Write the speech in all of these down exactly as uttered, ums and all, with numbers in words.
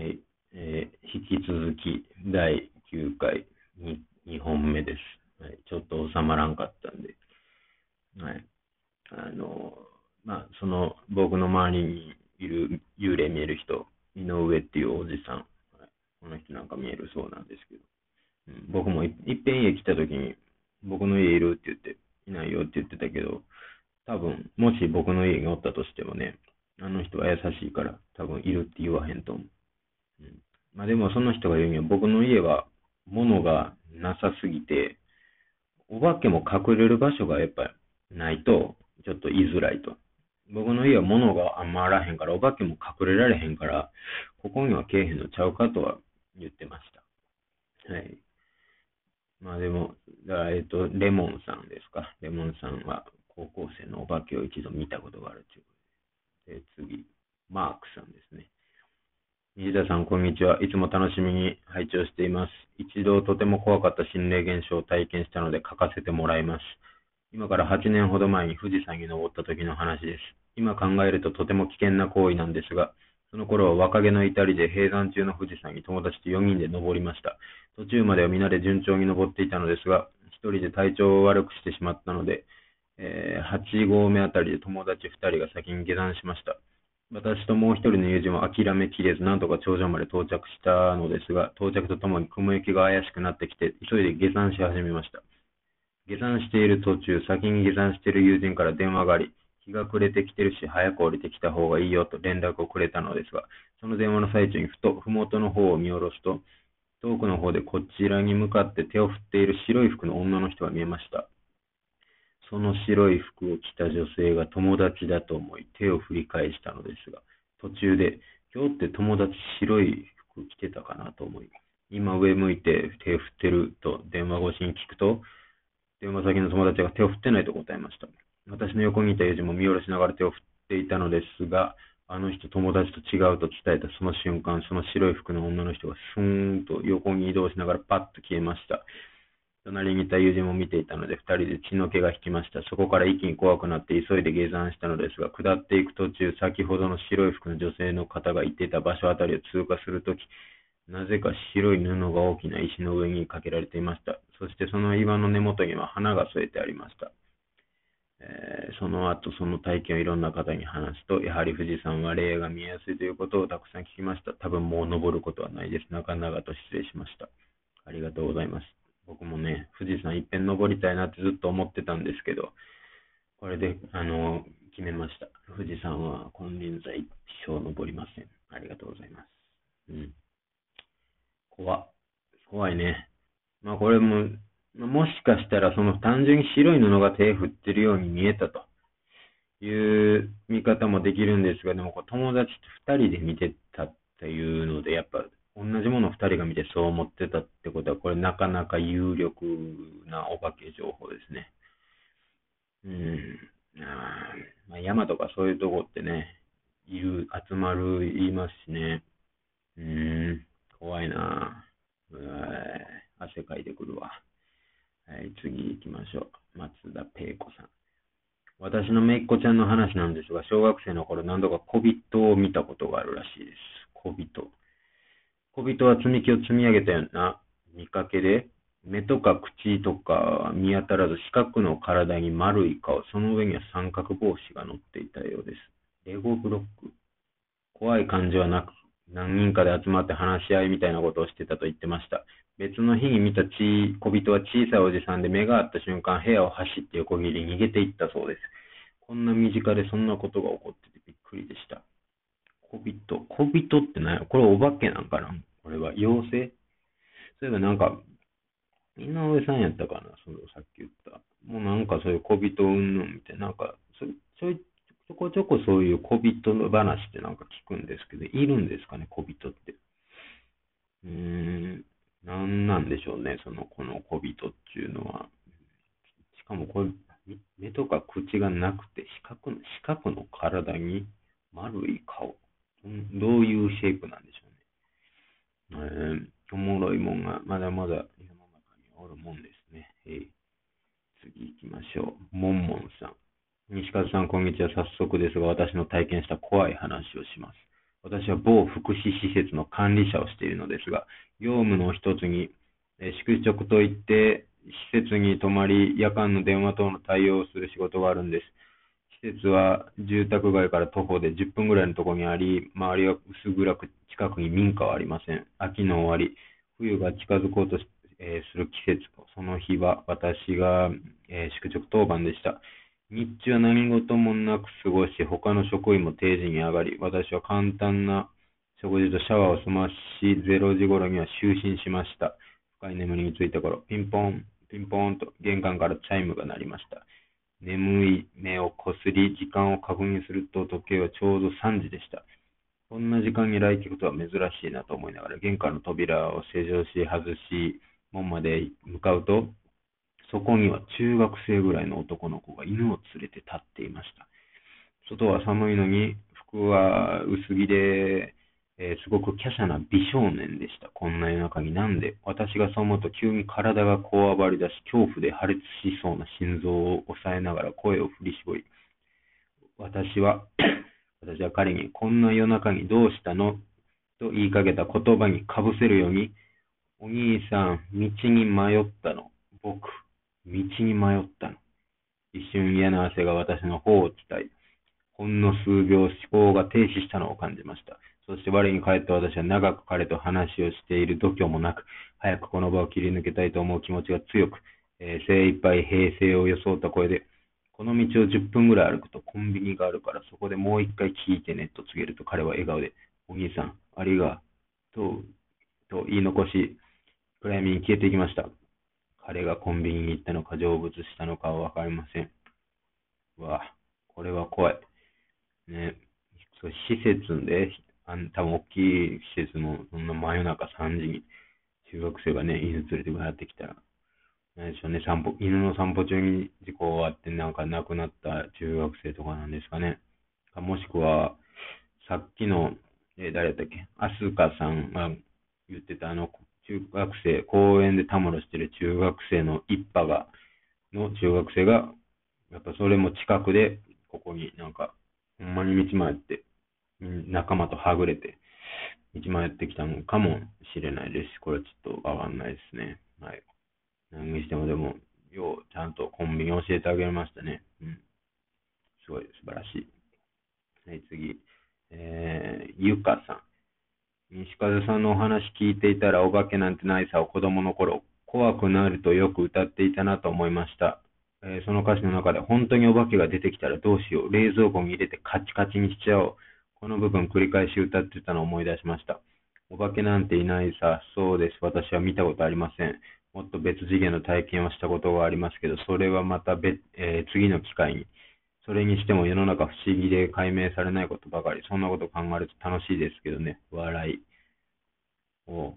ええー、引き続きだいきゅうかいににほんめです、はい。ちょっと収まらんかったんで、はい、あのまあその僕の周りにいる幽霊見える人、井上っていうおじさん、はい、この人なんか見えるそうなんですけど、うん、僕もいっぺん家来た時に僕の家いるって言っていないよって言ってたけど、多分もし僕の家におったとしてもね、あの人は優しいから多分いるって言わへんと思う。うん、まあでもその人が言うには、僕の家は物がなさすぎて、お化けも隠れる場所がやっぱないとちょっと言いづらいと。僕の家は物があんまあらへんからお化けも隠れられへんから、ここにはけえへんのちゃうかとは言ってました。はい。まあでもだからえっとレモンさんですか。レモンさんは高校生のお化けを一度見たことがあるということで。次マークさんですね。西田さん、こんにちは。いつも楽しみに拝聴しています。一度とても怖かった心霊現象を体験したので書かせてもらいます。今からはちねんほど前に富士山に登った時の話です。今考えるととても危険な行為なんですが、その頃は若気の至りで閉山中の富士山に友達とよにんで登りました。途中まではみんなで順調に登っていたのですが、ひとりで体調を悪くしてしまったので、えー、はち合目あたりで友達ふたりが先に下山しました。私ともう一人の友人は諦めきれず、なんとか頂上まで到着したのですが、到着とともに雲行きが怪しくなってきて、急いで下山し始めました。下山している途中、先に下山している友人から電話があり、日が暮れてきてるし、早く降りてきた方がいいよと連絡をくれたのですが、その電話の最中にふと麓の方を見下ろすと、遠くの方でこちらに向かって手を振っている白い服の女の人が見えました。その白い服を着た女性が友達だと思い手を振り返したのですが、途中で今日って友達白い服着てたかなと思い、今上向いて手を振ってると電話越しに聞くと、電話先の友達が手を振ってないと答えました。私の横にいた友人も見下ろしながら手を振っていたのですが、あの人友達と違うと伝えたその瞬間、その白い服の女の人がスーンと横に移動しながらパッと消えました。隣にいた友人も見ていたので、二人で血の気が引きました。そこから一気に怖くなって急いで下山したのですが、下っていく途中、先ほどの白い服の女性の方が行っていた場所あたりを通過するとき、なぜか白い布が大きな石の上にかけられていました。そしてその岩の根元には花が添えてありました。えー、その後、その体験をいろんな方に話すと、やはり富士山は霊が見えやすいということをたくさん聞きました。多分もう登ることはないです。長々と失礼しました。ありがとうございます。僕もね、富士山いっぺん登りたいなってずっと思ってたんですけど、これで、あの、決めました。富士山は金輪際一生登りません。ありがとうございます。うん。怖。怖いね。まあこれも、もしかしたらその単純に白い布が手振ってるように見えたという見方もできるんですが、でもこう友達とふたりで見てたっていうので、やっぱ、同じものをふたりが見てそう思ってたってことは、これなかなか有力なお化け情報ですね。うん。あまあ、山とかそういうとこってね、いる、集まる、言いますしね。うん。怖いなぁ。汗かいてくるわ。はい、次行きましょう。松田ペイ子さん。私のめいっ子ちゃんの話なんですが、小学生の頃何度か小人を見たことがあるらしいです。小人。小人は積み木を積み上げたような見かけで、目とか口とか見当たらず、四角の体に丸い顔、その上には三角帽子が乗っていたようです。レゴブロック。怖い感じはなく、何人かで集まって話し合いみたいなことをしてたと言ってました。別の日に見た小人は小さいおじさんで、目が合った瞬間、部屋を走って横切り逃げていったそうです。こんな身近でそんなことが起こっててびっくりでした。小人。小人って何や？これお化けなんかな？これは妖精？そういえばなんか、井上さんやったかな、そのさっき言った。もうなんかそういう小人うんぬんみたいな、なんか、そちょいちょこちょこそういう小人の話ってなんか聞くんですけど、いるんですかね、小人って。うーん、なんなんでしょうね、その、この小人っていうのは。しかもこれ、目とか口がなくて、四角の、四角の体に丸い顔。どういうシェイプなんでしょうね。えー、おもろいもんがまだまだ世の中におるもんですね。えー、次行きましょう。もんもんさん。西和さん、こんにちは。早速ですが、私の体験した怖い話をします。私は某福祉施設の管理者をしているのですが、業務の一つに、えー、宿直といって、施設に泊まり、夜間の電話等の対応をする仕事があるんです。施設は住宅街から徒歩でじゅっぷんぐらいのところにあり、周りは薄暗く近くに民家はありません。秋の終わり、冬が近づこうとし、えー、する季節、その日は私が、えー、宿直当番でした。日中は何事もなく過ごし、他の職員も定時に上がり、私は簡単な食事とシャワーを済まし、れいじ頃には就寝しました。深い眠りについた頃、ピンポン、ピンポーンと玄関からチャイムが鳴りました。眠い目をこすり、時間を確認すると時計はちょうどさんじでした。こんな時間に来客とは珍しいなと思いながら、玄関の扉を施錠し、外し、門まで向かうと、そこには中学生ぐらいの男の子が犬を連れて立っていました。外は寒いのに、服は薄着で、えー、すごく華奢な美少年でした。こんな夜中になんで、私がそう思うと急に体がこわばりだし、恐怖で破裂しそうな心臓を抑えながら声を振り絞り、私は、私は彼にこんな夜中にどうしたのと言いかけた言葉にかぶせるように、お兄さん、道に迷ったの。僕、道に迷ったの。一瞬嫌な汗が私の方を伝い、ほんの数秒思考が停止したのを感じました。そして我に返って私は長く彼と話をしている度胸もなく、早くこの場を切り抜けたいと思う気持ちが強く、えー、精一杯平静を装った声で、この道をじゅっぷんぐらい歩くとコンビニがあるからそこでもう一回聞いてねと告げると彼は笑顔で、お兄さん、ありがとう、と言い残し、暗闇に消えていきました。彼がコンビニに行ったのか成仏したのかはわかりません。うわぁ、これは怖い。ね、そう施設で、あん多分大きい施設もそんな真夜中さんじに中学生がね、犬連れて帰ってきたら、なんでしょうね、散歩、犬の散歩中に事故があってなんか亡くなった中学生とかなんですかね。もしくは、さっきの、えー、誰だったっけ、アスカさんが言ってたあの中学生、公園でたむろしてる中学生の一派が、の中学生が、やっぱそれも近くで、ここになんか、ほんまに道迷って、仲間とはぐれて、道迷ってきたのかもしれないです。これはちょっとわかんないですね。はい。何にしてもでも、よう、ちゃんとコンビニ教えてあげましたね。うん。すごい、素晴らしい。はい、次。えー、ゆかさん。西風さんのお話聞いていたら、お化けなんてないさを子供の頃、怖くなるとよく歌っていたなと思いました。えー、その歌詞の中で、本当にお化けが出てきたらどうしよう、冷蔵庫に入れてカチカチにしちゃおう。この部分繰り返し歌ってたのを思い出しました。お化けなんていないさ、そうです。私は見たことありません。もっと別次元の体験をしたことがありますけど、それはまた別、えー、次の機会に。それにしても世の中不思議で解明されないことばかり、そんなこと考えると楽しいですけどね、笑い。お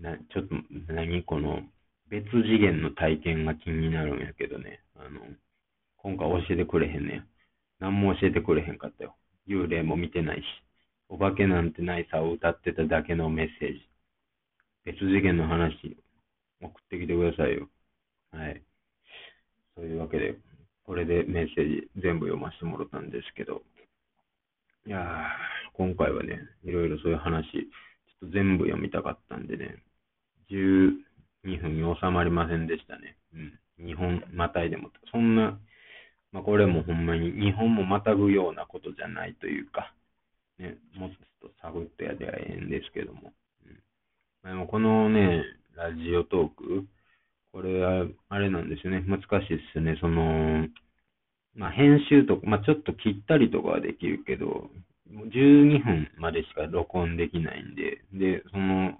なちょっと、何この、別次元の体験が気になるんやけどね、あの、今回教えてくれへんね。何も教えてくれへんかったよ。幽霊も見てないし、お化けなんてないさを歌ってただけのメッセージ。別次元の話、送ってきてくださいよ。はい。そういうわけで。これでメッセージ全部読ませてもらったんですけど、いやー、今回はね、いろいろそういう話、ちょっと全部読みたかったんでね、じゅうにふんに収まりませんでしたね。うん。にほんまたいでも、そんな、まあ、これもほんまににほんもまたぐようなことじゃないというか、ね、もうちょっとサグッとやではええんですけども。うん、でもこのね、ラジオトーク、これは、あれなんですよね。難しいですよね。その、まあ、編集とか、まあ、ちょっと切ったりとかはできるけど、じゅうにふんまでしか録音できないんで、で、その、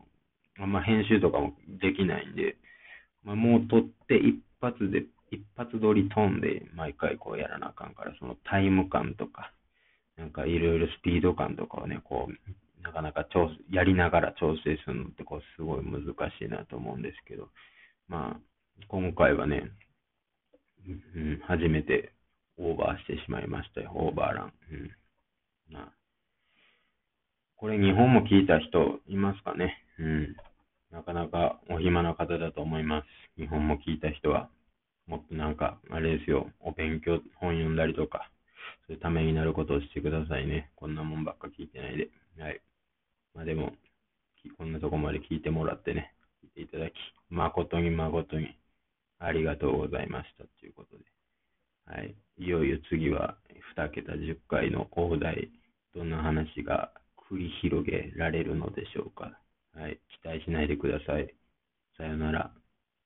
まあ、編集とかもできないんで、まあ、もう撮って一発で、一発撮り飛んで、毎回こうやらなあかんから、そのタイム感とか、なんかいろいろスピード感とかをね、こう、なかなか調整、やりながら調整するのって、こう、すごい難しいなと思うんですけど、まあ、今回はね、うん、初めてオーバーしてしまいましたよ、オーバーラン。うん、まあ、これ、日本も聞いた人いますかね、うん。なかなかお暇な方だと思います。日本も聞いた人は、もっとなんか、あれですよ、お勉強、本読んだりとか、そういうためになることをしてくださいね。こんなもんばっか聞いてないで。聞いてもらってね、聞いていただき、誠に誠にありがとうございましたということで、はい、いよいよ次はにけたじゅっかいの大台、どんな話が繰り広げられるのでしょうか。はい、期待しないでください。さよなら。